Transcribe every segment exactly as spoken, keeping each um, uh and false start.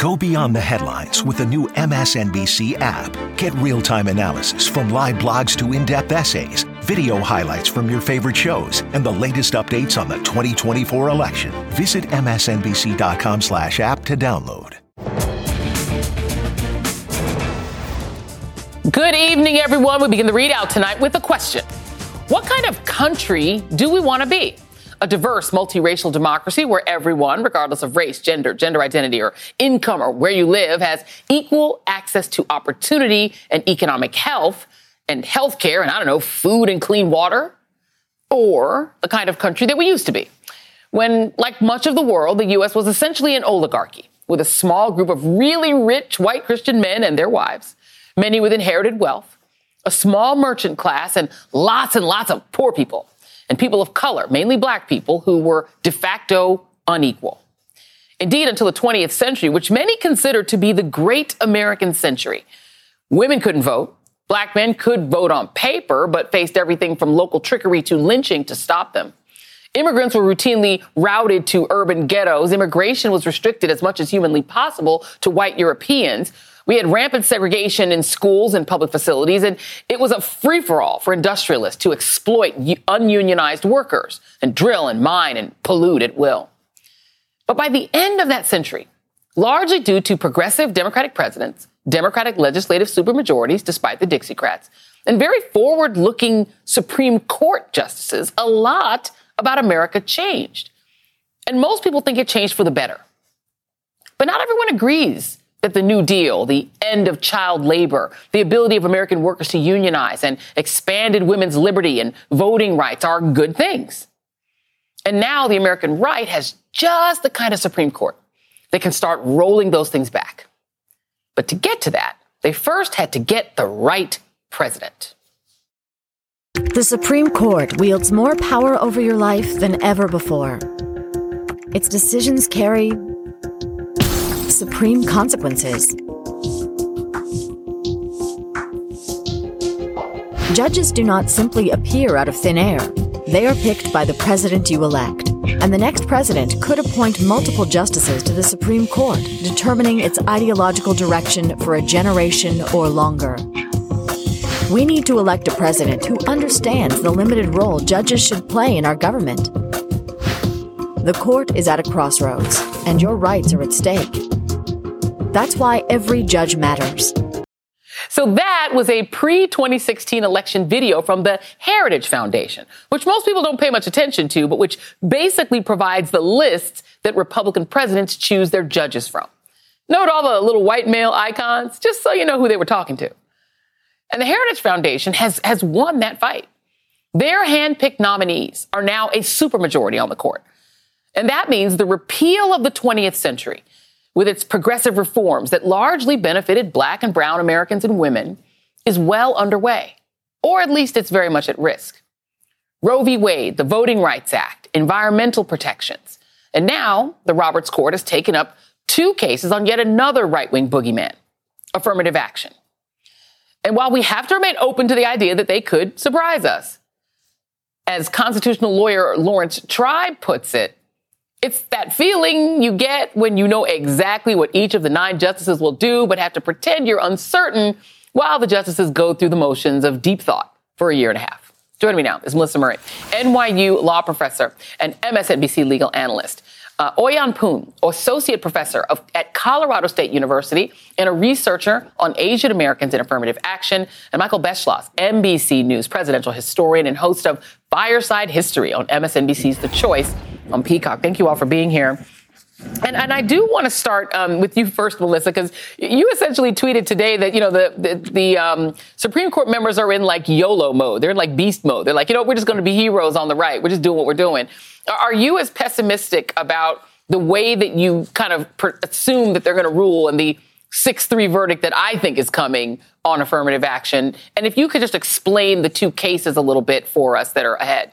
Go beyond the headlines with the new M S N B C app. Get real-time analysis from live blogs to in-depth essays, video highlights from your favorite shows, and the latest updates on the twenty twenty-four election. Visit M S N B C dot com slash app to download. Good evening, everyone. We begin the readout tonight with a question. What kind of country do we want to be? A diverse, multiracial democracy where everyone, regardless of race, gender, gender identity, or income, or where you live, has equal access to opportunity and economic health and health care and, I don't know, food and clean water? Or the kind of country that we used to be, when, like much of the world, the U S was essentially an oligarchy with a small group of really rich white Christian men and their wives, many with inherited wealth, a small merchant class, and lots and lots of poor people. And people of color, mainly black people, who were de facto unequal. Indeed, until the twentieth century, which many consider to be the great American century, women couldn't vote. Black men could vote on paper, but faced everything from local trickery to lynching to stop them. Immigrants were routinely routed to urban ghettos. Immigration was restricted as much as humanly possible to white Europeans. We had rampant segregation in schools and public facilities, and it was a free-for-all for industrialists to exploit ununionized workers and drill and mine and pollute at will. But by the end of that century, largely due to progressive Democratic presidents, Democratic legislative supermajorities, despite the Dixiecrats, and very forward-looking Supreme Court justices, a lot about America changed. And most people think it changed for the better. But not everyone agrees that the New Deal, the end of child labor, the ability of American workers to unionize, and expanded women's liberty and voting rights are good things. And now the American right has just the kind of Supreme Court that can start rolling those things back. But to get to that, they first had to get the right president. The Supreme Court wields more power over your life than ever before. Its decisions carry supreme consequences. Judges do not simply appear out of thin air. They are picked by the president you elect, and the next president could appoint multiple justices to the Supreme Court, determining its ideological direction for a generation or longer. We need to elect a president who understands the limited role judges should play in our government. The court is at a crossroads, and your rights are at stake. That's why every judge matters. So that was a pre twenty sixteen election video from the Heritage Foundation, which most people don't pay much attention to, but which basically provides the lists that Republican presidents choose their judges from. Note all the little white male icons, just so you know who they were talking to. And the Heritage Foundation has, has won that fight. Their hand-picked nominees are now a supermajority on the court. And that means the repeal of the twentieth century, with its progressive reforms that largely benefited black and brown Americans and women, is well underway, or at least it's very much at risk. Roe v. Wade, the Voting Rights Act, environmental protections, and now the Roberts Court has taken up two cases on yet another right-wing boogeyman, affirmative action. And while we have to remain open to the idea that they could surprise us, as constitutional lawyer Lawrence Tribe puts it, it's that feeling you get when you know exactly what each of the nine justices will do, but have to pretend you're uncertain while the justices go through the motions of deep thought for a year and a half. Joining me now is Melissa Murray, N Y U law professor and M S N B C legal analyst. Uh, Oiyan Poon, associate professor of, at Colorado State University and a researcher on Asian Americans in affirmative action, and Michael Beschloss, N B C News presidential historian and host of Fireside History on M S N B C's The Choice on Peacock. Thank you all for being here. And, and I do want to start um, with you first, Melissa, because you essentially tweeted today that, you know, the the, the um, Supreme Court members are in like YOLO mode. They're in like beast mode. They're like, you know, we're just going to be heroes on the right. We're just doing what we're doing. Are you as pessimistic about the way that you kind of per- assume that they're going to rule and the six three verdict that I think is coming on affirmative action? And if you could just explain the two cases a little bit for us that are ahead.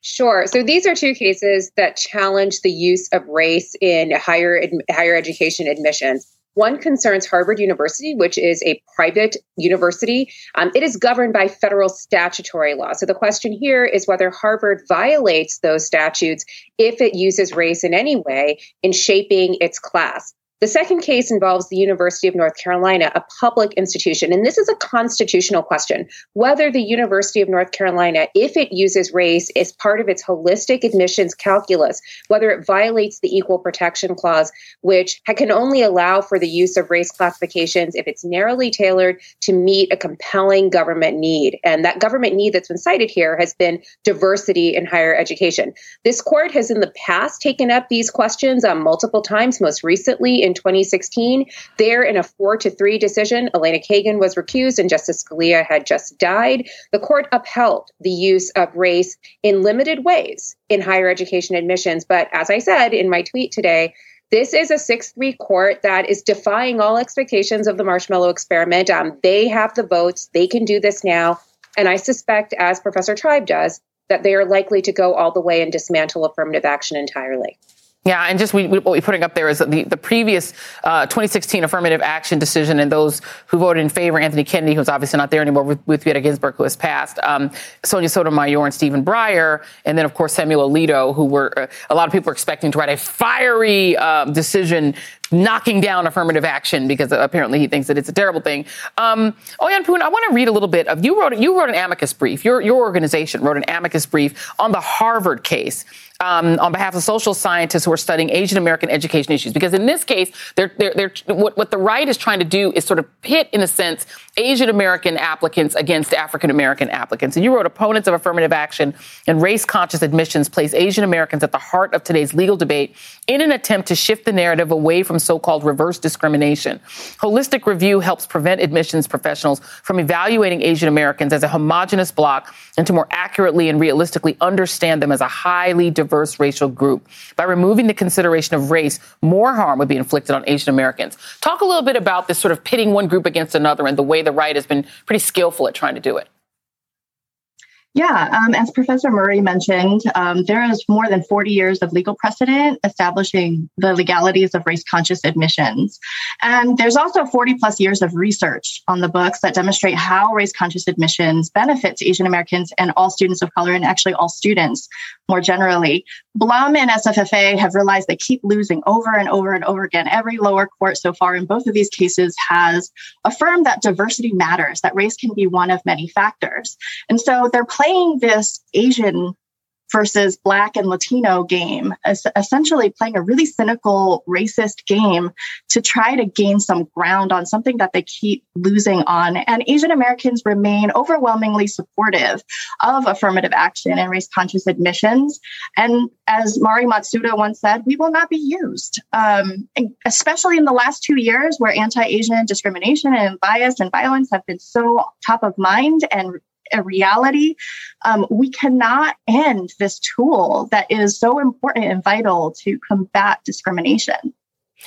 Sure. So these are two cases that challenge the use of race in higher ed- higher education admissions. One concerns Harvard University, which is a private university. Um, it is governed by federal statutory law. So the question here is whether Harvard violates those statutes if it uses race in any way in shaping its class. The second case involves the University of North Carolina, a public institution. And this is a constitutional question, whether the University of North Carolina, if it uses race as part of its holistic admissions calculus, whether it violates the Equal Protection Clause, which can only allow for the use of race classifications if it's narrowly tailored to meet a compelling government need. And that government need that's been cited here has been diversity in higher education. This court has in the past taken up these questions um, multiple times, most recently in In twenty sixteen, there in a four to three decision, Elena Kagan was recused and Justice Scalia had just died. The court upheld the use of race in limited ways in higher education admissions. But as I said in my tweet today, this is a six three court that is defying all expectations of the marshmallow experiment. Um, they have the votes. They can do this now. And I suspect, as Professor Tribe does, that they are likely to go all the way and dismantle affirmative action entirely. Yeah, and just we, we, what we're putting up there is the, the previous uh, twenty sixteen affirmative action decision, and those who voted in favor, Anthony Kennedy, who's obviously not there anymore, with, with Bader Ginsburg, who has passed, um, Sonia Sotomayor and Stephen Breyer, and then, of course, Samuel Alito, who were uh, a lot of people were expecting to write a fiery uh, decision knocking down affirmative action, because apparently he thinks that it's a terrible thing. Um, Oiyan Poon, I want to read a little bit of you wrote you wrote an amicus brief. Your your organization wrote an amicus brief on the Harvard case um, on behalf of social scientists who are studying Asian American education issues. Because in this case, they're they're, they're what, what the right is trying to do is sort of pit, in a sense, Asian American applicants against African American applicants. And you wrote, opponents of affirmative action and race conscious admissions place Asian Americans at the heart of today's legal debate in an attempt to shift the narrative away from so-called reverse discrimination. Holistic review helps prevent admissions professionals from evaluating Asian Americans as a homogenous block and to more accurately and realistically understand them as a highly diverse racial group. By removing the consideration of race, more harm would be inflicted on Asian Americans. Talk a little bit about this sort of pitting one group against another and the way the right has been pretty skillful at trying to do it. Yeah, um, as Professor Murray mentioned, um, there is more than forty years of legal precedent establishing the legalities of race-conscious admissions. And there's also forty plus years of research on the books that demonstrate how race-conscious admissions benefits Asian Americans and all students of color, and actually all students more generally. Blum and S F F A have realized they keep losing over and over and over again. Every lower court so far in both of these cases has affirmed that diversity matters, that race can be one of many factors. And so they're playing Playing this Asian versus Black and Latino game, essentially playing a really cynical, racist game to try to gain some ground on something that they keep losing on. And Asian Americans remain overwhelmingly supportive of affirmative action and race-conscious admissions. And as Mari Matsuda once said, we will not be used, um, especially in the last two years where anti-Asian discrimination and bias and violence have been so top of mind and a reality. Um, we cannot end this tool that is so important and vital to combat discrimination.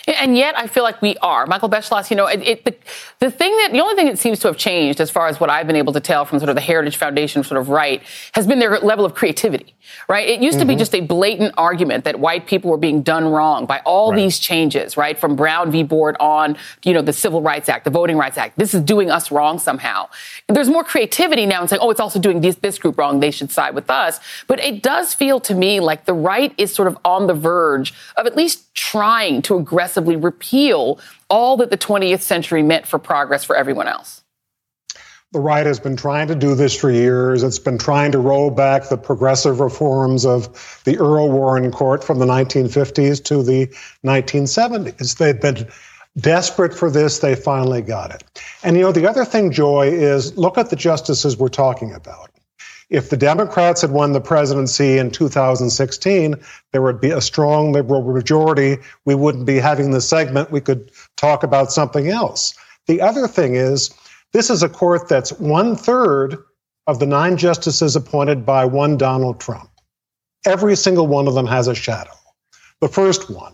And yet, I feel like we are. Michael Beschloss, you know, it, it, the, the thing that, the only thing that seems to have changed, as far as what I've been able to tell from sort of the Heritage Foundation sort of right, has been their level of creativity, right? It used mm-hmm. to be just a blatant argument that white people were being done wrong by all right. these changes, right? From Brown v. Board on, you know, the Civil Rights Act, the Voting Rights Act. This is doing us wrong somehow. There's more creativity now in saying, oh, it's also doing this, this group wrong. They should side with us. But it does feel to me like the right is sort of on the verge of at least trying to aggressively aggressively repeal all that the twentieth century meant for progress for everyone else. The right has been trying to do this for years. It's been trying to roll back the progressive reforms of the Earl Warren Court from the nineteen fifties to the nineteen seventies. They've been desperate for this. They finally got it. And, you know, the other thing, Joy, is look at the justices we're talking about. If the Democrats had won the presidency in two thousand sixteen, there would be a strong liberal majority. We wouldn't be having this segment. We could talk about something else. The other thing is, this is a court that's one third of the nine justices appointed by one Donald Trump. Every single one of them has a shadow. The first one,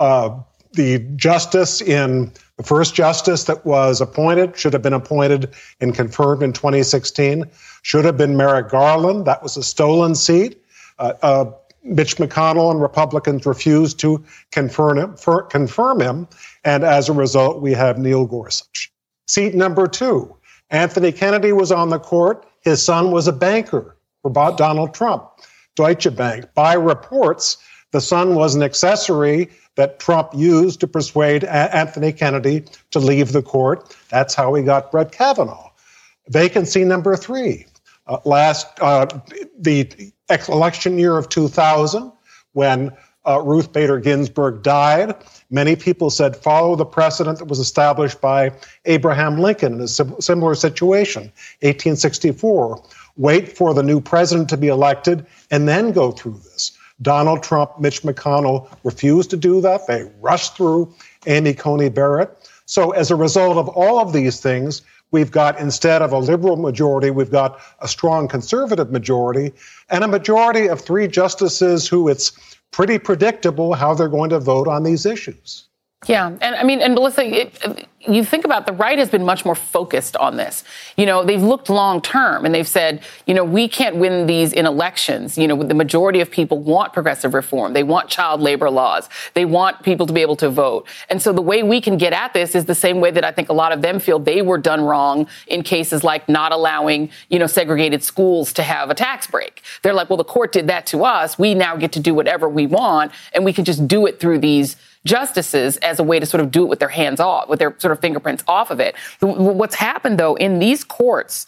uh, the justice in the first justice that was appointed, should have been appointed and confirmed in twenty sixteen, should have been Merrick Garland. That was a stolen seat. Uh, uh, Mitch McConnell and Republicans refused to confirm him, for, confirm him. And as a result, we have Neil Gorsuch. Seat number two, Anthony Kennedy was on the court. His son was a banker for Donald Trump, Deutsche Bank. By reports, The son was an accessory that Trump used to persuade Anthony Kennedy to leave the court. That's how he got Brett Kavanaugh. Vacancy number three. Uh, last, uh, the election year of two thousand, when uh, Ruth Bader Ginsburg died, many people said, follow the precedent that was established by Abraham Lincoln in a sim- similar situation, eighteen sixty-four. Wait for the new president to be elected and then go through this. Donald Trump, Mitch McConnell refused to do that. They rushed through Amy Coney Barrett. So as a result of all of these things, we've got, instead of a liberal majority, we've got a strong conservative majority and a majority of three justices who it's pretty predictable how they're going to vote on these issues. Yeah. And I mean, and Melissa, it, you think about the right has been much more focused on this. You know, they've looked long term and they've said, you know, we can't win these in elections. You know, the majority of people want progressive reform. They want child labor laws. They want people to be able to vote. And so the way we can get at this is the same way that I think a lot of them feel they were done wrong in cases like not allowing, you know, segregated schools to have a tax break. They're like, well, the court did that to us. We now get to do whatever we want and we can just do it through these justices as a way to sort of do it with their hands off, with their sort of fingerprints off of it. What's happened, though, in these courts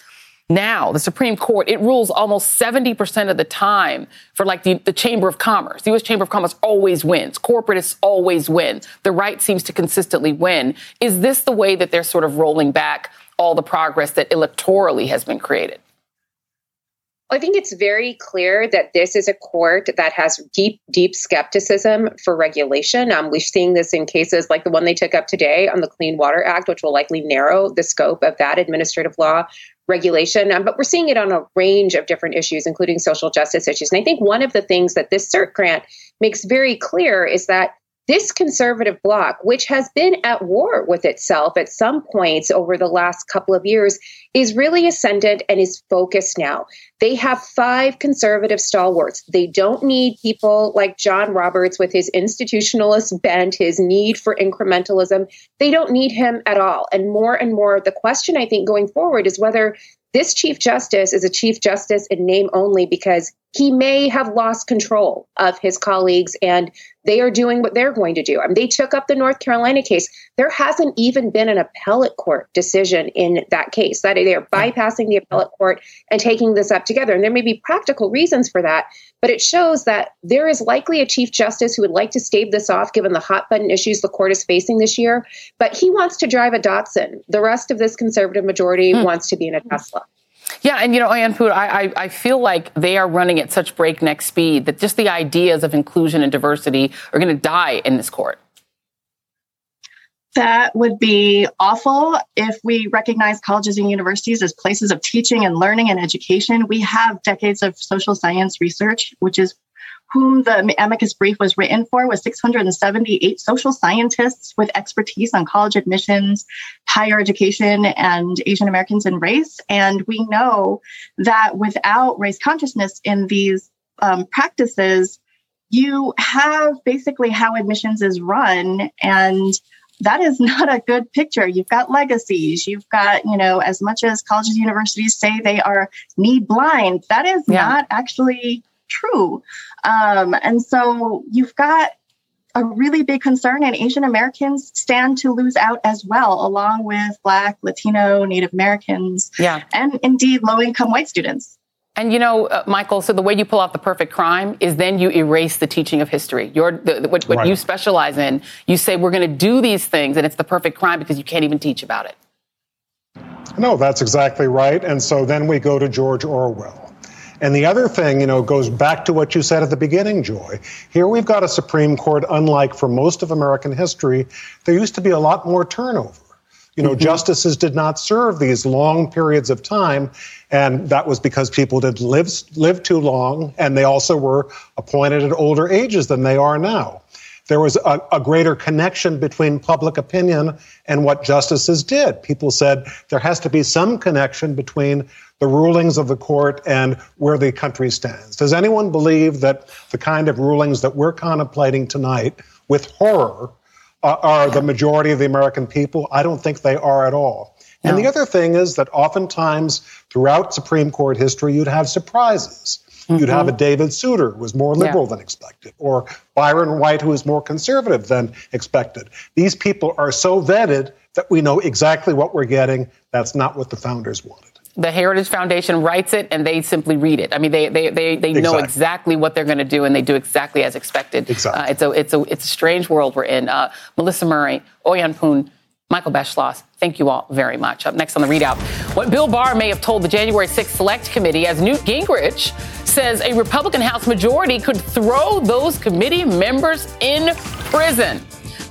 now, the Supreme Court, it rules almost seventy percent of the time for like the, the Chamber of Commerce. The U S Chamber of Commerce always wins. Corporatists always win. The right seems to consistently win. Is this the way that they're sort of rolling back all the progress that electorally has been created? I think it's very clear that this is a court that has deep, deep skepticism for regulation. Um, we're seeing this in cases like the one they took up today on the Clean Water Act, which will likely narrow the scope of that administrative law regulation. Um, but we're seeing it on a range of different issues, including social justice issues. And I think one of the things that this cert grant makes very clear is that this conservative bloc, which has been at war with itself at some points over the last couple of years, is really ascendant and is focused now. They have five conservative stalwarts. They don't need people like John Roberts with his institutionalist bent, his need for incrementalism. They don't need him at all. And more and more, the question I think going forward is whether this Chief Justice is a Chief Justice in name only because he may have lost control of his colleagues and they are doing what they're going to do. I mean, they took up the North Carolina case. There hasn't even been an appellate court decision in that case. That they are bypassing the appellate court and taking this up together. And there may be practical reasons for that, but it shows that there is likely a Chief Justice who would like to stave this off given the hot button issues the court is facing this year, but he wants to drive a Datsun. The rest of this conservative majority hmm. wants to be in a Tesla. Yeah, and, you know, Oiyan Poon, I, I, I feel like they are running at such breakneck speed that just the ideas of inclusion and diversity are going to die in this court. That would be awful if we recognize colleges and universities as places of teaching and learning and education. We have decades of social science research, which is whom the amicus brief was written for, was six hundred seventy-eight social scientists with expertise on college admissions, higher education, and Asian Americans and race. And we know that without race consciousness in these um, practices, you have basically how admissions is run, and that is not a good picture. You've got legacies. You've got, you know, as much as colleges and universities say they are need blind, that is yeah. not actually true. Um, and so you've got a really big concern, and Asian Americans stand to lose out as well, along with Black, Latino, Native Americans, yeah. and indeed low-income white students. And, you know, uh, Michael, so the way you pull off the perfect crime is then you erase the teaching of history. You're, the, the, what, what right. you specialize in, you say we're going to do these things, and it's the perfect crime because you can't even teach about it. No, that's exactly right. And so then we go to George Orwell. And the other thing, you know, goes back to what you said at the beginning, Joy. Here we've got a Supreme Court, unlike for most of American history, there used to be a lot more turnover. You know, mm-hmm. justices did not serve these long periods of time, and that was because people did live, live too long, and they also were appointed at older ages than they are now. There was a, a greater connection between public opinion and what justices did. People said there has to be some connection between the rulings of the court and where the country stands. Does anyone believe that the kind of rulings that we're contemplating tonight with horror uh, are the majority of the American people? I don't think they are at all. No. And the other thing is that oftentimes throughout Supreme Court history, you'd have surprises. Mm-hmm. You'd have a David Souter who was more liberal yeah. than expected, or Byron White who is more conservative than expected. These people are so vetted that we know exactly what we're getting. That's not what the founders wanted. The Heritage Foundation writes it, and they simply read it. I mean, they they they, they exactly. know exactly what they're going to do, and they do exactly as expected. Exactly. Uh, it's a it's a it's a strange world we're in. Uh, Melissa Murray, Oiyan Poon, Michael Beschloss, thank you all very much. Up next on the readout, what Bill Barr may have told the January sixth Select Committee, as Newt Gingrich says a Republican House majority could throw those committee members in prison.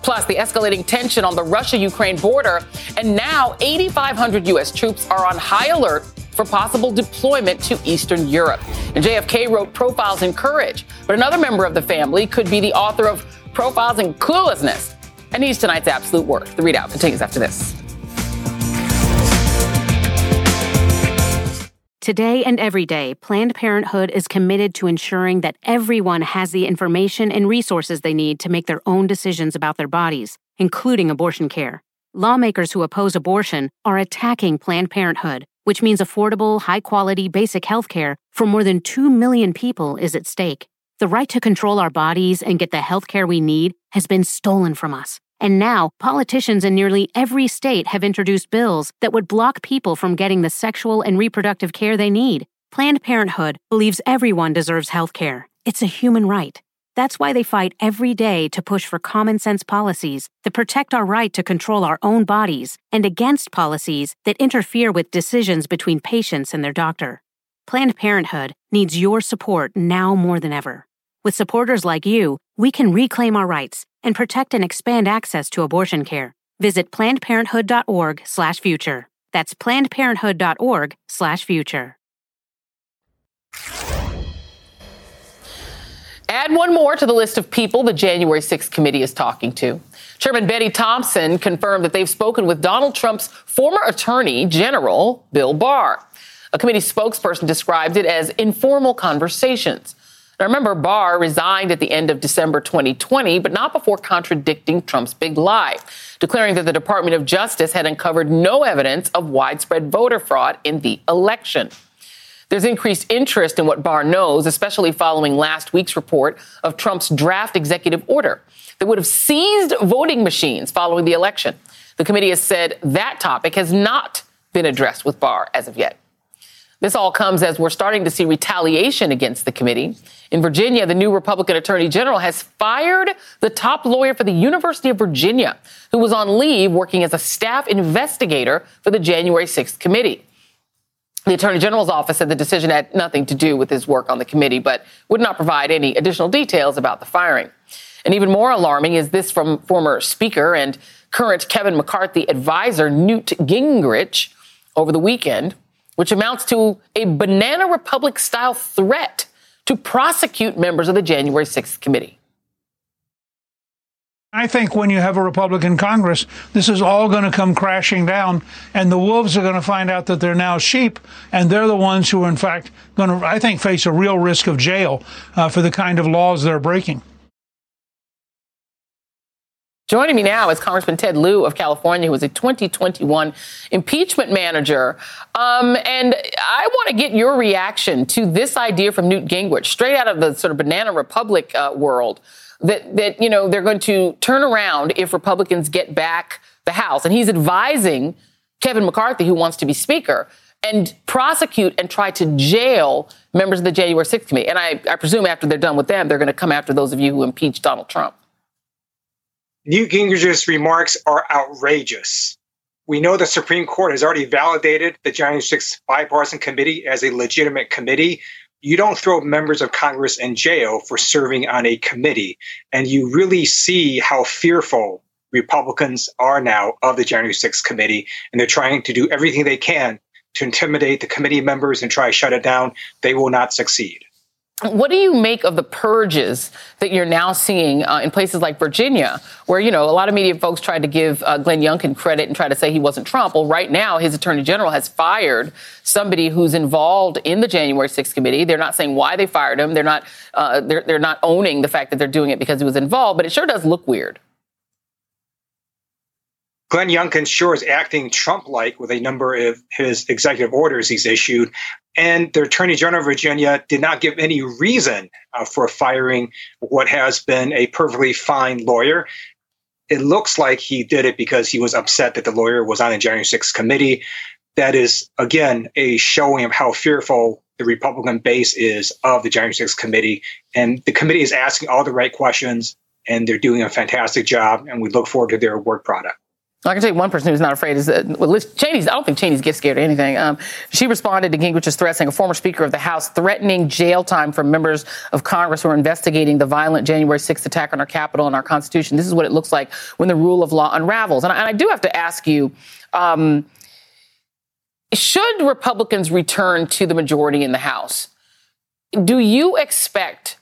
Plus, the escalating tension on the Russia-Ukraine border. And now eighty-five hundred U S troops are on high alert for possible deployment to Eastern Europe. And J F K wrote Profiles in Courage, but another member of the family could be the author of Profiles in Cluelessness. And he's tonight's absolute word. The readout continues after this. Today and every day, Planned Parenthood is committed to ensuring that everyone has the information and resources they need to make their own decisions about their bodies, including abortion care. Lawmakers who oppose abortion are attacking Planned Parenthood, which means affordable, high-quality, basic health care for more than two million people is at stake. The right to control our bodies and get the health care we need has been stolen from us. And now, politicians in nearly every state have introduced bills that would block people from getting the sexual and reproductive care they need. Planned Parenthood believes everyone deserves health care. It's a human right. That's why they fight every day to push for common sense policies that protect our right to control our own bodies and against policies that interfere with decisions between patients and their doctor. Planned Parenthood needs your support now more than ever. With supporters like you, we can reclaim our rights and protect and expand access to abortion care. Visit planned parenthood dot org slash future. That's planned parenthood dot org slash future. Add one more to the list of people the January sixth committee is talking to. Chairman Betty Thompson confirmed that they've spoken with Donald Trump's former attorney general, Bill Barr. A committee spokesperson described it as informal conversations. Now, remember, Barr resigned at the end of December twenty twenty, but not before contradicting Trump's big lie, declaring that the Department of Justice had uncovered no evidence of widespread voter fraud in the election. There's increased interest in what Barr knows, especially following last week's report of Trump's draft executive order that would have seized voting machines following the election. The committee has said that topic has not been addressed with Barr as of yet. This all comes as we're starting to see retaliation against the committee. In Virginia, the new Republican Attorney General has fired the top lawyer for the University of Virginia, who was on leave working as a staff investigator for the January sixth committee. The Attorney General's office said the decision had nothing to do with his work on the committee, but would not provide any additional details about the firing. And even more alarming is this from former Speaker and current Kevin McCarthy advisor Newt Gingrich over the weekend, which amounts to a banana republic-style threat to prosecute members of the January sixth committee. I think when you have a Republican Congress, this is all going to come crashing down, and the wolves are going to find out that they're now sheep, and they're the ones who are, in fact, going to, I think, face a real risk of jail uh, for the kind of laws they're breaking. Joining me now is Congressman Ted Lieu of California, who is a twenty twenty-one impeachment manager. Um, and I want to get your reaction to this idea from Newt Gingrich, straight out of the sort of banana republic uh, world, that, that, you know, they're going to turn around if Republicans get back the House. And he's advising Kevin McCarthy, who wants to be Speaker, and prosecute and try to jail members of the January sixth committee. And I, I presume after they're done with them, they're going to come after those of you who impeached Donald Trump. Newt Gingrich's remarks are outrageous. We know the Supreme Court has already validated the January sixth bipartisan committee as a legitimate committee. You don't throw members of Congress in jail for serving on a committee. And you really see how fearful Republicans are now of the January sixth committee. And they're trying to do everything they can to intimidate the committee members and try to shut it down. They will not succeed. What do you make of the purges that you're now seeing uh, in places like Virginia, where, you know, a lot of media folks tried to give uh, Glenn Youngkin credit and try to say he wasn't Trump? Well, right now, his attorney general has fired somebody who's involved in the January sixth committee. They're not saying why they fired him. They're not uh, they're, they're not owning the fact that they're doing it because he was involved. But it sure does look weird. Glenn Youngkin sure is acting Trump-like with a number of his executive orders he's issued. And the Attorney General of Virginia did not give any reason uh, for firing what has been a perfectly fine lawyer. It looks like he did it because he was upset that the lawyer was on the January sixth committee. That is, again, a showing of how fearful the Republican base is of the January sixth committee. And the committee is asking all the right questions, and they're doing a fantastic job, and we look forward to their work product. I can tell you one person who's not afraid is uh, well, Cheney's. I don't think Cheney's gets scared of anything. Um, she responded to Gingrich's threats, saying a former Speaker of the House threatening jail time for members of Congress who are investigating the violent January sixth attack on our Capitol and our Constitution. This is what it looks like when the rule of law unravels. And I, and I do have to ask you, um, should Republicans return to the majority in the House, do you expect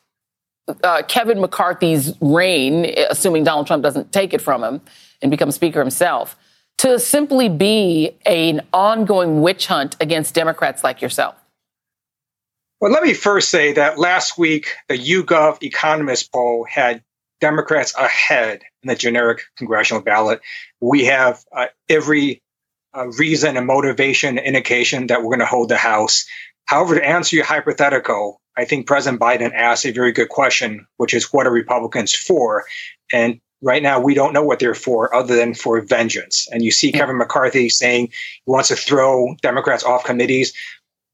uh, Kevin McCarthy's reign, assuming Donald Trump doesn't take it from him and become Speaker himself, to simply be an ongoing witch hunt against Democrats like yourself? Well, let me first say that last week, the YouGov Economist poll had Democrats ahead in the generic congressional ballot. We have uh, every uh, reason and motivation and indication that we're going to hold the House. However, to answer your hypothetical, I think President Biden asked a very good question, which is, what are Republicans for? And right now, we don't know what they're for other than for vengeance. And you see Kevin McCarthy saying he wants to throw Democrats off committees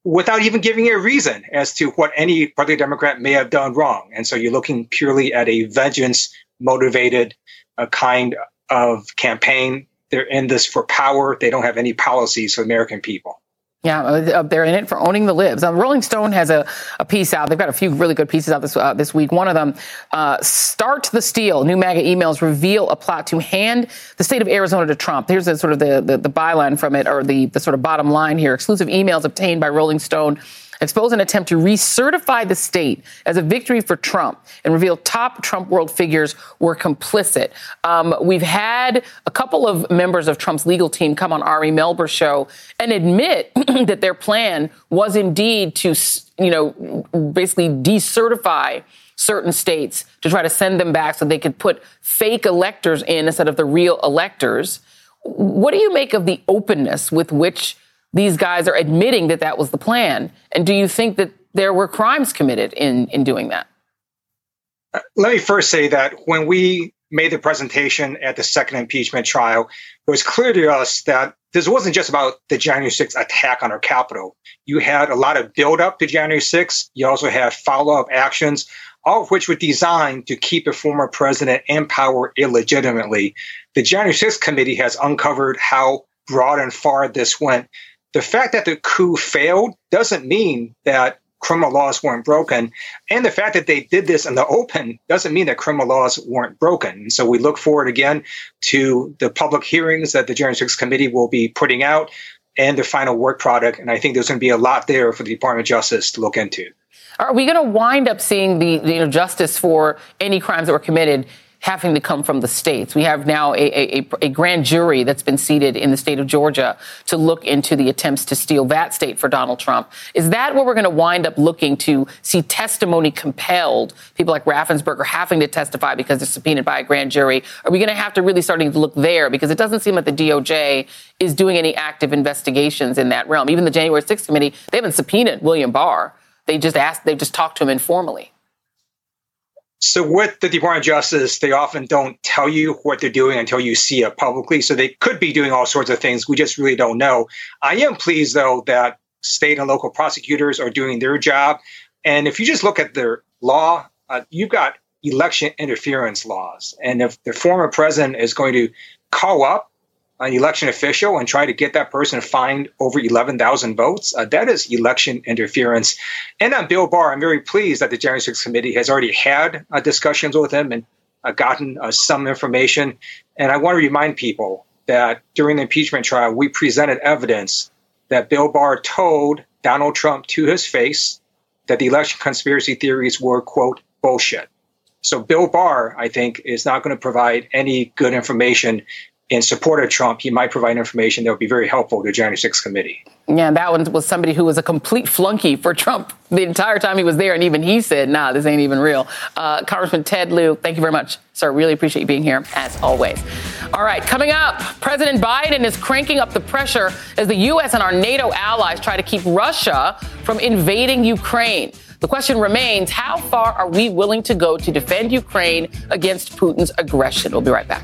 without even giving a reason as to what any particular Democrat may have done wrong. And so you're looking purely at a vengeance-motivated uh, kind of campaign. They're in this for power. They don't have any policies for American people. Yeah, they're in it for owning the libs. Um, Rolling Stone has a, a piece out. They've got a few really good pieces out this uh, this week. One of them, uh, Start the Steal. New MAGA emails reveal a plot to hand the state of Arizona to Trump. Here's the, sort of the, the, the byline from it, or the, the sort of bottom line here. Exclusive emails obtained by Rolling Stone expose an attempt to recertify the state as a victory for Trump and reveal top Trump world figures were complicit. Um, we've had a couple of members of Trump's legal team come on Ari Melber's show and admit that their plan was indeed to, you know, basically decertify certain states to try to send them back so they could put fake electors in instead of the real electors. What do you make of the openness with which these guys are admitting that that was the plan? And do you think that there were crimes committed in, in doing that? Uh, let me first say that when we made the presentation at the second impeachment trial, it was clear to us that this wasn't just about the January sixth attack on our Capitol. You had a lot of buildup to January sixth. You also had follow-up actions, all of which were designed to keep a former president in power illegitimately. The January sixth committee has uncovered how broad and far this went. The fact that the coup failed doesn't mean that criminal laws weren't broken. And the fact that they did this in the open doesn't mean that criminal laws weren't broken. So we look forward again to the public hearings that the January sixth committee will be putting out and the final work product. And I think there's going to be a lot there for the Department of Justice to look into. Are we going to wind up seeing the, the you know, justice for any crimes that were committed having to come from the states? We have now a, a, a grand jury that's been seated in the state of Georgia to look into the attempts to steal that state for Donald Trump. Is that where we're going to wind up looking to see testimony compelled? People like Raffensperger having to testify because they're subpoenaed by a grand jury. Are we going to have to really starting to look there? Because it doesn't seem like the D O J is doing any active investigations in that realm. Even the January sixth committee, they haven't subpoenaed William Barr. They just asked, they just talked to him informally. So with the Department of Justice, they often don't tell you what they're doing until you see it publicly. So they could be doing all sorts of things. We just really don't know. I am pleased, though, that state and local prosecutors are doing their job. And if you just look at their law, uh, you've got election interference laws. And if the former president is going to call up an election official and try to get that person fined over eleven thousand votes, uh, that is election interference. And on Bill Barr, I'm very pleased that the January sixth committee has already had uh, discussions with him and uh, gotten uh, some information. And I want to remind people that during the impeachment trial, we presented evidence that Bill Barr told Donald Trump to his face that the election conspiracy theories were, quote, bullshit. So Bill Barr, I think, is not going to provide any good information in support of Trump, he might provide information that would be very helpful to the January sixth committee. Yeah, that one was somebody who was a complete flunky for Trump the entire time he was there. And even he said, nah, this ain't even real. Uh, Congressman Ted Lieu, thank you very much, sir. Really appreciate you being here, as always. All right, coming up, President Biden is cranking up the pressure as the U S and our NATO allies try to keep Russia from invading Ukraine. The question remains, how far are we willing to go to defend Ukraine against Putin's aggression? We'll be right back.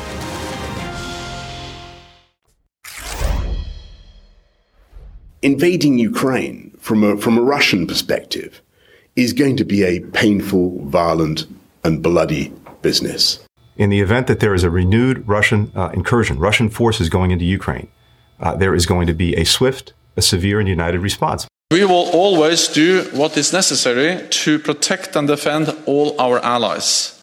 Invading Ukraine from a, from a Russian perspective is going to be a painful, violent, and bloody business. In the event that there is a renewed Russian uh, incursion, Russian forces going into Ukraine, uh, there is going to be a swift, a severe, and united response. We will always do what is necessary to protect and defend all our allies.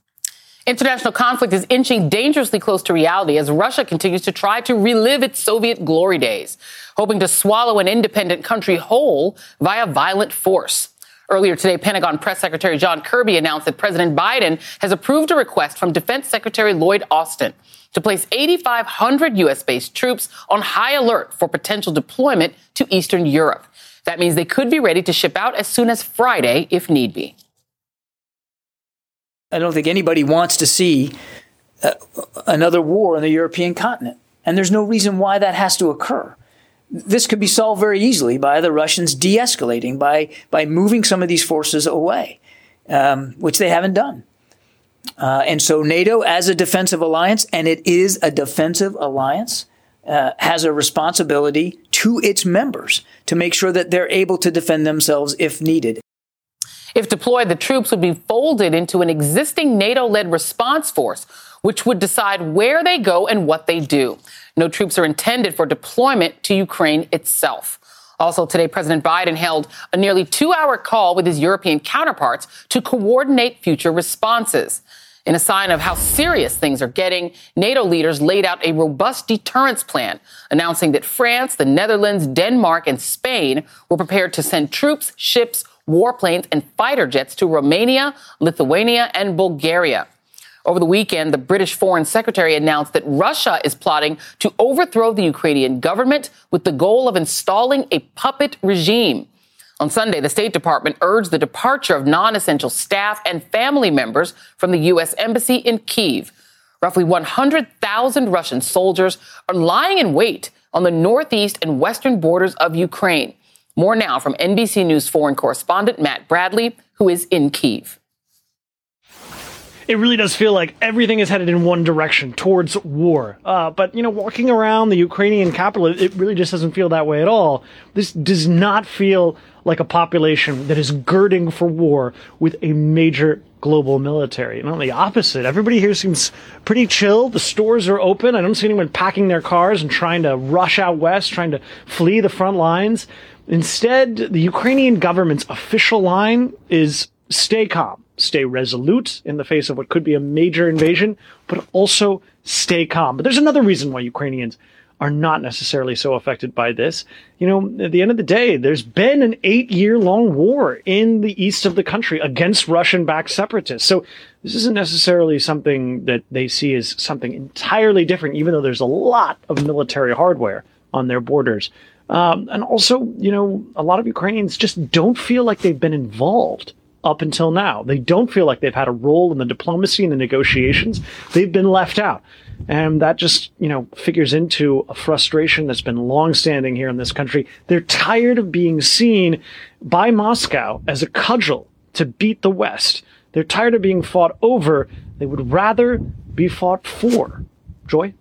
International conflict is inching dangerously close to reality as Russia continues to try to relive its Soviet glory days, hoping to swallow an independent country whole via violent force. Earlier today, Pentagon Press Secretary John Kirby announced that President Biden has approved a request from Defense Secretary Lloyd Austin to place eight thousand five hundred U S-based troops on high alert for potential deployment to Eastern Europe. That means they could be ready to ship out as soon as Friday if need be. I don't think anybody wants to see uh, another war on the European continent. And there's no reason why that has to occur. This could be solved very easily by the Russians de-escalating, by by moving some of these forces away, um, which they haven't done. Uh, and so NATO, as a defensive alliance, and it is a defensive alliance, uh, has a responsibility to its members to make sure that they're able to defend themselves if needed. If deployed, the troops would be folded into an existing NATO-led response force, which would decide where they go and what they do. No troops are intended for deployment to Ukraine itself. Also today, President Biden held a nearly two-hour call with his European counterparts to coordinate future responses. In a sign of how serious things are getting, NATO leaders laid out a robust deterrence plan, announcing that France, the Netherlands, Denmark, and Spain were prepared to send troops, ships, warplanes, and fighter jets to Romania, Lithuania, and Bulgaria. Over the weekend, the British Foreign Secretary announced that Russia is plotting to overthrow the Ukrainian government with the goal of installing a puppet regime. On Sunday, the State Department urged the departure of non-essential staff and family members from the U S. Embassy in Kyiv. Roughly one hundred thousand Russian soldiers are lying in wait on the northeast and western borders of Ukraine. More now from N B C News foreign correspondent Matt Bradley, who is in Kyiv. It really does feel like everything is headed in one direction, towards war. Uh, but, you know, walking around the Ukrainian capital, it really just doesn't feel that way at all. This does not feel like a population that is girding for war with a major global military. And on the opposite, everybody here seems pretty chill. The stores are open. I don't see anyone packing their cars and trying to rush out west, trying to flee the front lines. Instead, the Ukrainian government's official line is stay calm, stay resolute in the face of what could be a major invasion, but also stay calm. But there's another reason why Ukrainians are not necessarily so affected by this. You know, at the end of the day, there's been an eight-year-long war in the east of the country against Russian-backed separatists. So this isn't necessarily something that they see as something entirely different, even though there's a lot of military hardware on their borders. Um, and also, you know, a lot of Ukrainians just don't feel like they've been involved up until now. They don't feel like they've had a role in the diplomacy and the negotiations. They've been left out. And that just, you know, figures into a frustration that's been longstanding here in this country. They're tired of being seen by Moscow as a cudgel to beat the West. They're tired of being fought over. They would rather be fought for. Joy?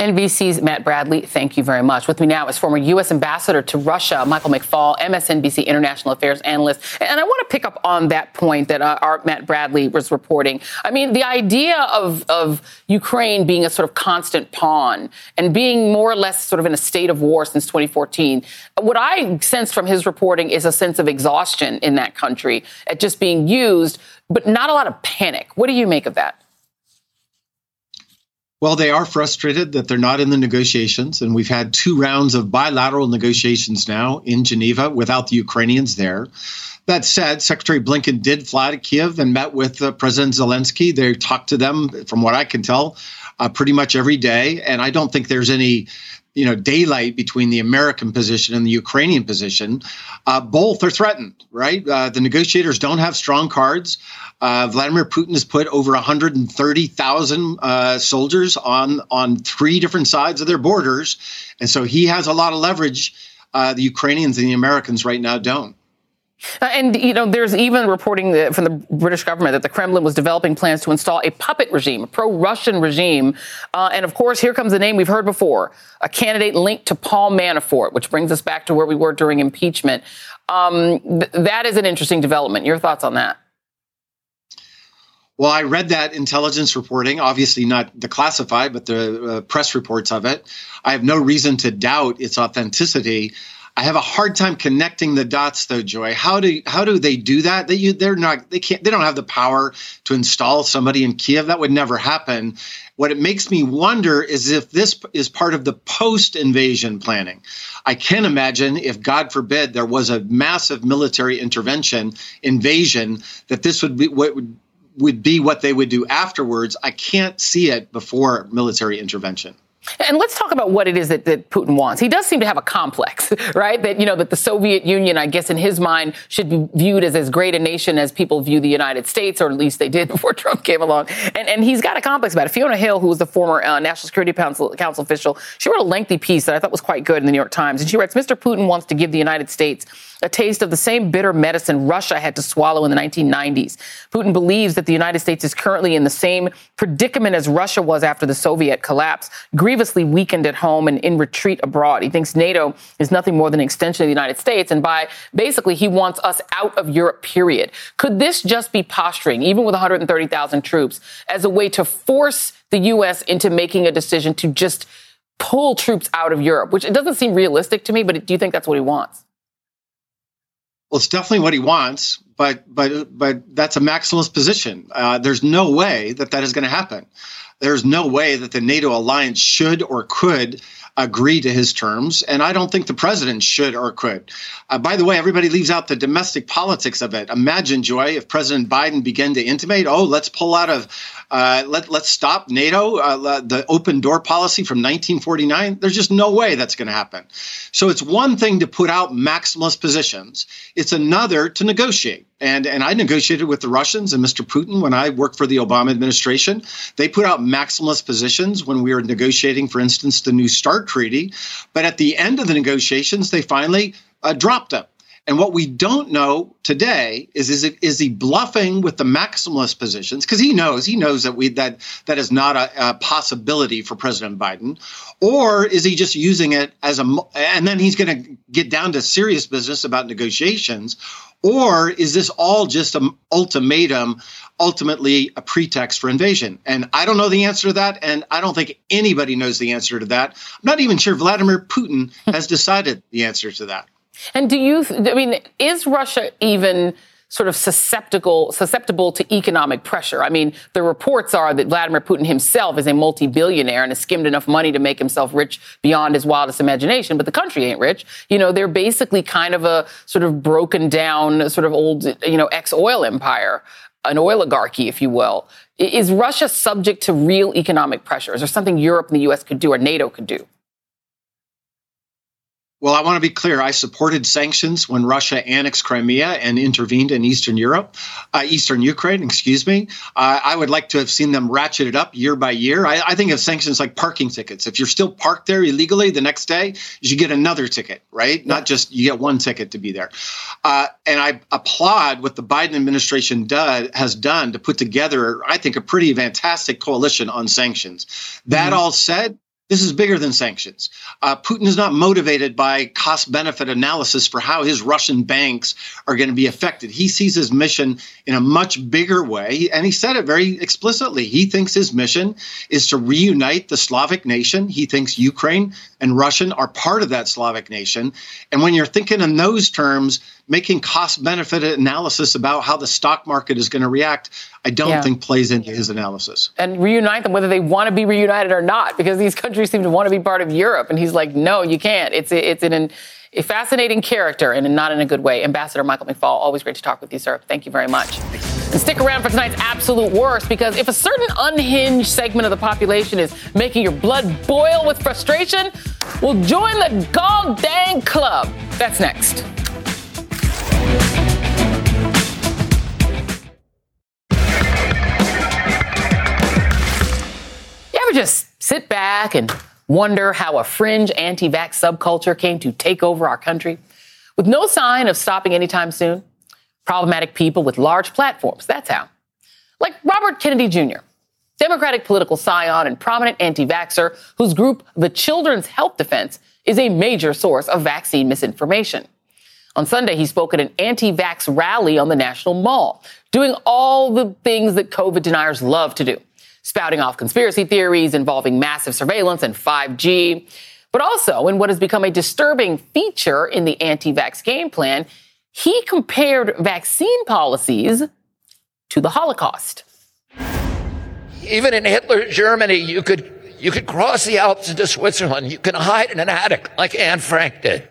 N B C's Matt Bradley, thank you very much. With me now is former U S Ambassador to Russia, Michael McFaul, M S N B C international affairs analyst. And I want to pick up on that point that uh, our Matt Bradley was reporting. I mean, the idea of, of Ukraine being a sort of constant pawn and being more or less sort of in a state of war since twenty fourteen, what I sense from his reporting is a sense of exhaustion in that country at just being used, but not a lot of panic. What do you make of that? Well, they are frustrated that they're not in the negotiations, and we've had two rounds of bilateral negotiations now in Geneva without the Ukrainians there. That said, Secretary Blinken did fly to Kyiv and met with uh, President Zelensky. They talked to them, from what I can tell, uh, pretty much every day, and I don't think there's any you know, daylight between the American position and the Ukrainian position. Uh, both are threatened, right? Uh, the negotiators don't have strong cards. Uh, Vladimir Putin has put over one hundred thirty thousand uh, soldiers on, on three different sides of their borders. And so he has a lot of leverage. Uh, the Ukrainians and the Americans right now don't. Uh, and, you know, there's even reporting that from the British government that the Kremlin was developing plans to install a puppet regime, a pro-Russian regime. Uh, and, of course, here comes the name we've heard before, a candidate linked to Paul Manafort, which brings us back to where we were during impeachment. Um, th- that is an interesting development. Your thoughts on that? Well, I read that intelligence reporting, obviously not the classified, but the uh, press reports of it. I have no reason to doubt its authenticity. I have a hard time connecting the dots, though, Joy. How do how do they do that? They you, they're not they can't they don't have the power to install somebody in Kyiv. That would never happen. What it makes me wonder is if this is part of the post-invasion planning. I can imagine if, God forbid, there was a massive military intervention invasion, that this would be what would would be what they would do afterwards. I can't see it before military intervention. And let's talk about what it is that, that Putin wants. He does seem to have a complex, right? That, you know, that the Soviet Union, I guess, in his mind, should be viewed as as great a nation as people view the United States, or at least they did before Trump came along. And and he's got a complex about it. Fiona Hill, who was the former uh, National Security Council, Council official, she wrote a lengthy piece that I thought was quite good in the New York Times. And she writes, Mister Putin wants to give the United States a taste of the same bitter medicine Russia had to swallow in the nineteen nineties. Putin believes that the United States is currently in the same predicament as Russia was after the Soviet collapse, grievously weakened at home and in retreat abroad. He thinks NATO is nothing more than an extension of the United States, and by basically he wants us out of Europe, period. Could this just be posturing, even with one hundred thirty thousand troops, as a way to force the U S into making a decision to just pull troops out of Europe, which it doesn't seem realistic to me, but do you think that's what he wants? Well, it's definitely what he wants, but but but that's a maximalist position. Uh, there's no way that that is going to happen. There's no way that the NATO alliance should or could agree to his terms, and I don't think the president should or could. Uh, by the way, everybody leaves out the domestic politics of it. Imagine, Joy, if President Biden began to intimate, oh, let's pull out of, uh, let, let's stop NATO, uh, the open door policy from nineteen forty-nine. There's just no way that's going to happen. So it's one thing to put out maximalist positions. It's another to negotiate. And and I negotiated with the Russians and Mister Putin when I worked for the Obama administration. They put out maximalist positions when we were negotiating, for instance, the New START Treaty. But at the end of the negotiations, they finally uh, dropped them. And what we don't know today is, is, it, is he bluffing with the maximalist positions? Because he knows, he knows that we that that is not a, a possibility for President Biden. Or is he just using it as a, and then he's going to get down to serious business about negotiations? Or is this all just an ultimatum, ultimately a pretext for invasion? And I don't know the answer to that, and I don't think anybody knows the answer to that. I'm not even sure Vladimir Putin has decided the answer to that. And do you, I mean, is Russia even sort of susceptible, susceptible to economic pressure? I mean, the reports are that Vladimir Putin himself is a multi-billionaire and has skimmed enough money to make himself rich beyond his wildest imagination, but the country ain't rich. You know, they're basically kind of a sort of broken down, sort of old, you know, ex-oil empire, an oligarchy, if you will. Is Russia subject to real economic pressure? Is there something Europe and the U S could do or NATO could do? Well, I want to be clear. I supported sanctions when Russia annexed Crimea and intervened in Eastern Europe, uh, Eastern Ukraine, excuse me. Uh, I would like to have seen them ratcheted up year by year. I, I think of sanctions like parking tickets. If you're still parked there illegally, the next day you get another ticket, right? Yeah. Not just you get one ticket to be there. Uh, and I applaud what the Biden administration does, has done to put together, I think, a pretty fantastic coalition on sanctions. That mm-hmm. all said, this is bigger than sanctions. Uh, Putin is not motivated by cost-benefit analysis for how his Russian banks are going to be affected. He sees his mission in a much bigger way, and he said it very explicitly. He thinks his mission is to reunite the Slavic nation. He thinks Ukraine and Russia are part of that Slavic nation. And when you're thinking in those terms, making cost-benefit analysis about how the stock market is going to react, I don't yeah. think plays into his analysis. And reunite them, whether they want to be reunited or not, because these countries seem to want to be part of Europe. And he's like, no, you can't. It's a, it's an, a fascinating character, and not in a good way. Ambassador Michael McFaul, always great to talk with you, sir. Thank you very much. And stick around for tonight's Absolute Worst, because if a certain unhinged segment of the population is making your blood boil with frustration, well, join the goddamn club. That's next. Just sit back and wonder how a fringe anti-vax subculture came to take over our country with no sign of stopping anytime soon. Problematic people with large platforms, that's how. Like Robert Kennedy Junior, Democratic political scion and prominent anti-vaxxer whose group, the Children's Health Defense, is a major source of vaccine misinformation. On Sunday, he spoke at an anti-vax rally on the National Mall, doing all the things that COVID deniers love to do. Spouting off conspiracy theories involving massive surveillance and five G, but also in what has become a disturbing feature in the anti-vax game plan, he compared vaccine policies to the Holocaust. Even in Hitler's Germany, you could you could cross the Alps into Switzerland. You can hide in an attic like Anne Frank did.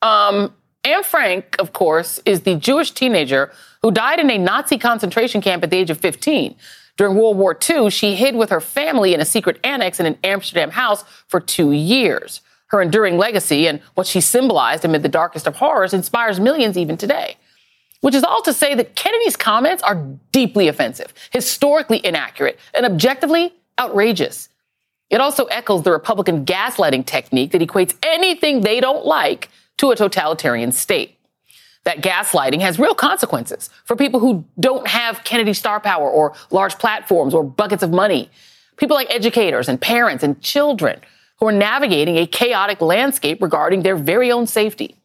Um, Anne Frank, of course, is the Jewish teenager who died in a Nazi concentration camp at the age of fifteen. During World War Two, she hid with her family in a secret annex in an Amsterdam house for two years. Her enduring legacy and what she symbolized amid the darkest of horrors inspires millions even today. Which is all to say that Kennedy's comments are deeply offensive, historically inaccurate, and objectively outrageous. It also echoes the Republican gaslighting technique that equates anything they don't like to a totalitarian state. That gaslighting has real consequences for people who don't have Kennedy star power or large platforms or buckets of money. People like educators and parents and children who are navigating a chaotic landscape regarding their very own safety.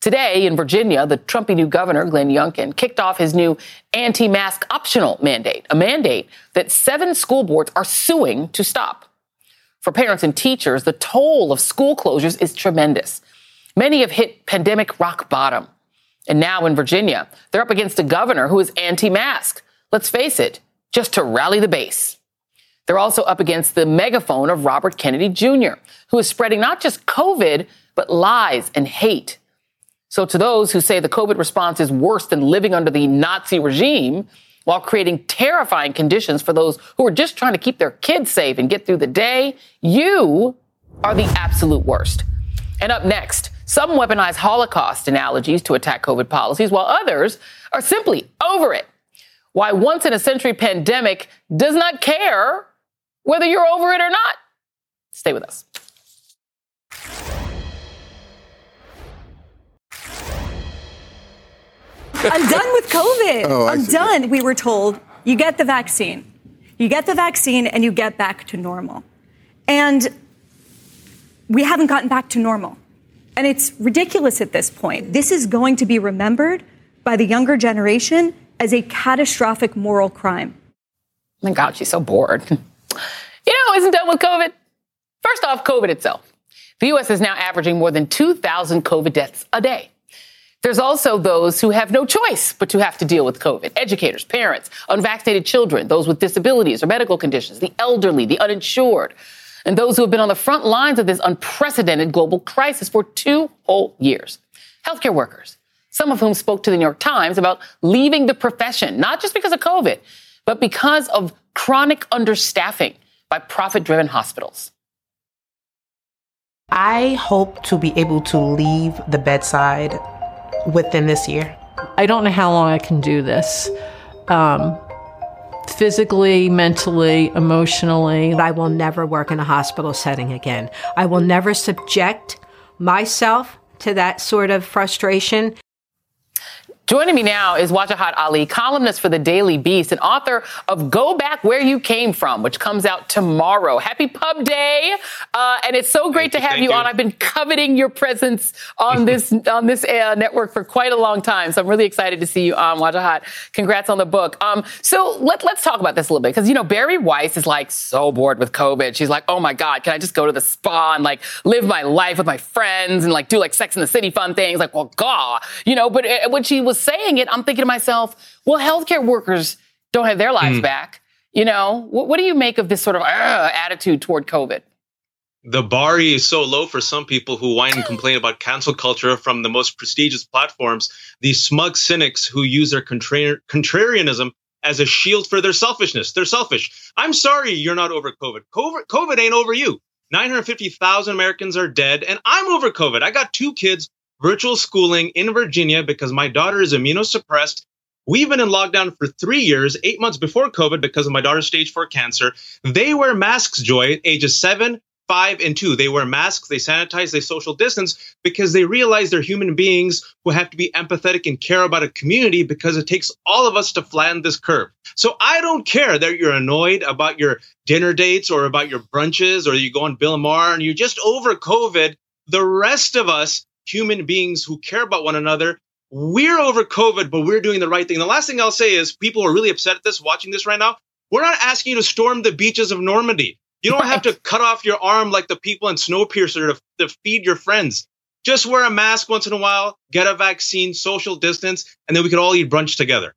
Today in Virginia, the Trumpy new governor, Glenn Youngkin, kicked off his new anti-mask optional mandate, a mandate that seven school boards are suing to stop. For parents and teachers, the toll of school closures is tremendous. Many have hit pandemic rock bottom. And now in Virginia, they're up against a governor who is anti-mask. Let's face it, just to rally the base. They're also up against the megaphone of Robert Kennedy Junior, who is spreading not just COVID, but lies and hate. So to those who say the COVID response is worse than living under the Nazi regime, while creating terrifying conditions for those who are just trying to keep their kids safe and get through the day, you are the absolute worst. And up next, some weaponize Holocaust analogies to attack COVID policies, while others are simply over it. Why once in a century pandemic does not care whether you're over it or not. Stay with us. I'm done with COVID. Oh, I'm done. We were told you get the vaccine. You get the vaccine and you get back to normal. And we haven't gotten back to normal. And it's ridiculous at this point. This is going to be remembered by the younger generation as a catastrophic moral crime. Oh my God, she's so bored. You know, isn't done with COVID? First off, COVID itself. The U S is now averaging more than two thousand COVID deaths a day. There's also those who have no choice but to have to deal with COVID. Educators, parents, unvaccinated children, those with disabilities or medical conditions, the elderly, the uninsured. And those who have been on the front lines of this unprecedented global crisis for two whole years. Healthcare workers, some of whom spoke to the New York Times about leaving the profession, not just because of COVID, but because of chronic understaffing by profit-driven hospitals. I hope to be able to leave the bedside within this year. I don't know how long I can do this, um, physically, mentally, emotionally. I will never work in a hospital setting again. I will never subject myself to that sort of frustration. Joining me now is Wajahat Ali, columnist for The Daily Beast and author of Go Back Where You Came From, which comes out tomorrow. Happy Pub Day. Uh, and it's so great thank to have you, you on. I've been coveting your presence on this on this uh, network for quite a long time. So I'm really excited to see you on, Wajahat. Congrats on the book. Um, so let, let's talk about this a little bit because, you know, Barry Weiss is like so bored with COVID. She's like, oh, my God, can I just go to the spa and like live my life with my friends and like do like Sex and the City fun things? Like, well, God, you know, but it, when she was saying it, I'm thinking to myself, well, healthcare workers don't have their lives mm. back. You know, what, what do you make of this sort of uh, attitude toward COVID? The bar is so low for some people who whine and complain about cancel culture from the most prestigious platforms, these smug cynics who use their contra- contrarianism as a shield for their selfishness. They're selfish. I'm sorry you're not over COVID. COVID, COVID ain't over you. nine hundred fifty thousand Americans are dead, and I'm over COVID. I got two kids. Virtual schooling in Virginia because my daughter is immunosuppressed. We've been in lockdown for three years, eight months before COVID because of my daughter's stage four cancer. They wear masks, Joy, ages seven, five, and two. They wear masks, they sanitize, they social distance because they realize they're human beings who have to be empathetic and care about a community because it takes all of us to flatten this curve. So I don't care that you're annoyed about your dinner dates or about your brunches or you go on Bill Maher and you're just over COVID. The rest of us, human beings who care about one another, we're over COVID, but we're doing the right thing. And the last thing I'll say is people are really upset at this, watching this right now. We're not asking you to storm the beaches of Normandy. You don't right. have to cut off your arm like the people in Snowpiercer to, to feed your friends. Just wear a mask once in a while, get a vaccine, social distance, and then we could all eat brunch together.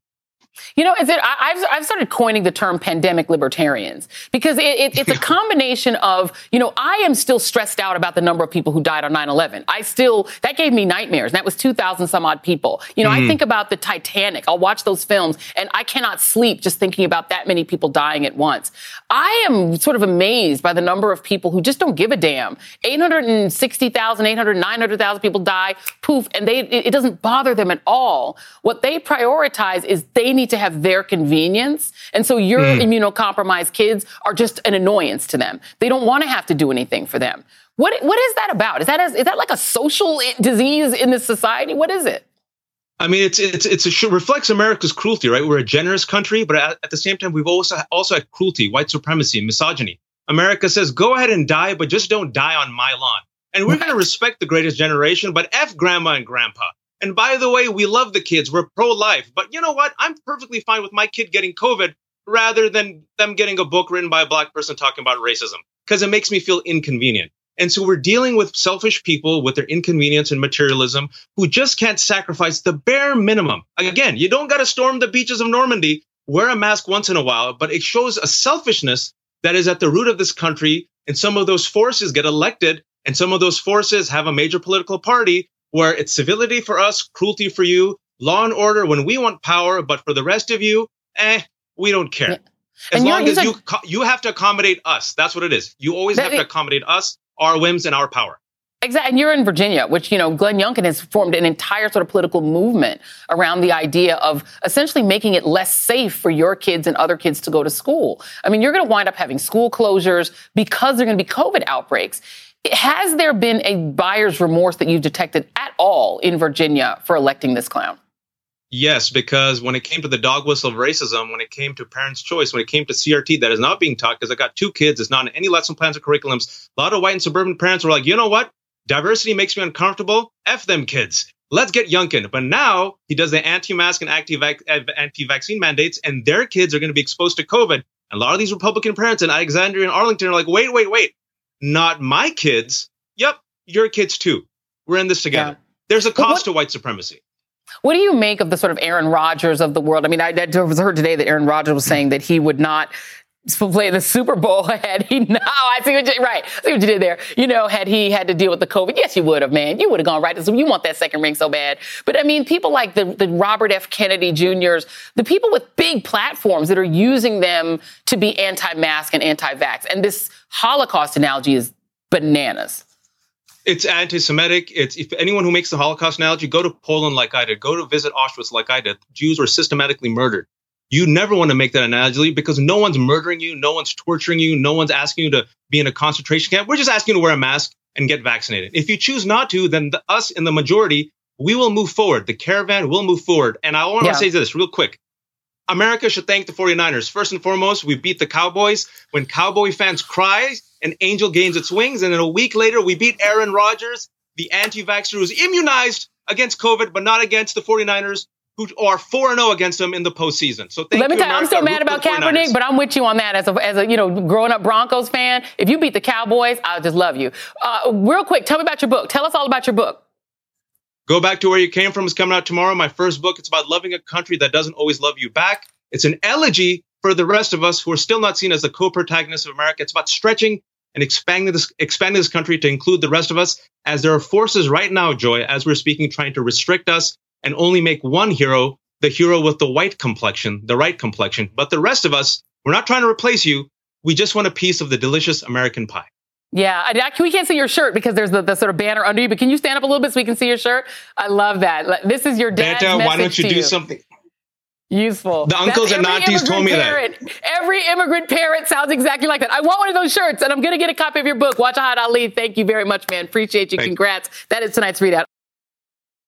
You know, is it, I, I've, I've started coining the term pandemic libertarians because it, it, it's a combination of, you know, I am still stressed out about the number of people who died on nine eleven. I still, that gave me nightmares. And that was two thousand some odd people. You know, mm-hmm. I think about the Titanic. I'll watch those films and I cannot sleep just thinking about that many people dying at once. I am sort of amazed by the number of people who just don't give a damn. eight hundred sixty thousand, eight hundred thousand, nine hundred thousand people die, poof, and they it, it doesn't bother them at all. What they prioritize is they need to have their convenience. And so your mm. immunocompromised kids are just an annoyance to them. They don't want to have to do anything for them. What What is that about? Is that as, is that like a social disease in this society? What is it? I mean, it's it's it's a, it reflects America's cruelty, right? We're a generous country, but at, at the same time, we've also, also had cruelty, white supremacy, misogyny. America says, go ahead and die, but just don't die on my lawn. And we're right. going to respect the greatest generation, but F grandma and grandpa. And by the way, we love the kids. We're pro-life. But you know what? I'm perfectly fine with my kid getting COVID rather than them getting a book written by a black person talking about racism because it makes me feel inconvenient. And so we're dealing with selfish people with their inconvenience and materialism who just can't sacrifice the bare minimum. Again, you don't got to storm the beaches of Normandy, wear a mask once in a while, but it shows a selfishness that is at the root of this country. And some of those forces get elected and some of those forces have a major political party where it's civility for us, cruelty for you, law and order when we want power, but for the rest of you, eh, we don't care. Yeah. As long as you co- you have to accommodate us. That's what it is. You always have to accommodate us, our whims, and our power. Exactly. And you're in Virginia, which, you know, Glenn Youngkin has formed an entire sort of political movement around the idea of essentially making it less safe for your kids and other kids to go to school. I mean, you're going to wind up having school closures because there are going to be COVID outbreaks. Has there been a buyer's remorse that you've detected at all in Virginia for electing this clown? Yes, because when it came to the dog whistle of racism, when it came to parents' choice, when it came to C R T, that is not being taught because I got two kids. It's not in any lesson plans or curriculums. A lot of white and suburban parents were like, you know what? Diversity makes me uncomfortable. F them kids. Let's get Youngkin. But now he does the anti-mask and anti-vaccine mandates, and their kids are going to be exposed to COVID. And a lot of these Republican parents in Alexandria and Arlington are like, wait, wait, wait. Not my kids. Yep, your kids too. We're in this together. Yeah. There's a cost what, to white supremacy. What do you make of the sort of Aaron Rodgers of the world? I mean, I, I heard today that Aaron Rodgers was saying that he would not play the Super Bowl had he no, I see what you right. I see what you did there. You know, had he had to deal with the COVID, yes, you would have, man. You would have gone right to Zoom. You want that second ring so bad. But I mean, people like the, the Robert F. Kennedy Juniors, the people with big platforms that are using them to be anti-mask and anti-vax. And this Holocaust analogy is bananas. It's anti-Semitic. It's if anyone who makes the Holocaust analogy, go to Poland like I did, go to visit Auschwitz like I did. Jews were systematically murdered. You never want to make that analogy because no one's murdering you. No one's torturing you. No one's asking you to be in a concentration camp. We're just asking you to wear a mask and get vaccinated. If you choose not to, then the, us in the majority, we will move forward. The caravan will move forward. And I want yeah. to say this real quick. America should thank the 49ers. First and foremost, we beat the Cowboys. When Cowboy fans cry, an angel gains its wings. And then a week later, we beat Aaron Rodgers, the anti-vaxxer who's immunized against COVID, but not against the 49ers, who are four and oh against them in the postseason. So thank Let you, me tell you, I'm still mad about Kaepernick, but I'm with you on that as a, as a, you know, growing up Broncos fan. If you beat the Cowboys, I'll just love you. Uh, real quick, tell me about your book. Tell us all about your book. Go Back to Where You Came From is coming out tomorrow. My first book. It's about loving a country that doesn't always love you back. It's an elegy for the rest of us who are still not seen as the co-protagonists of America. It's about stretching and expanding this, expanding this country to include the rest of us, as there are forces right now, Joy, as we're speaking, trying to restrict us and only make one hero, the hero with the white complexion, the right complexion. But the rest of us, we're not trying to replace you. We just want a piece of the delicious American pie. Yeah, I, I, we can't see your shirt because there's the, the sort of banner under you, but can you stand up a little bit so we can see your shirt? I love that. This is your dad's Banta, message why don't you do you. something useful? The uncles and aunties told me parent, that. Every immigrant parent sounds exactly like that. I want one of those shirts, and I'm going to get a copy of your book, Wajahat Ali. Thank you very much, man. Appreciate you. Thank Congrats. You. That is tonight's readout.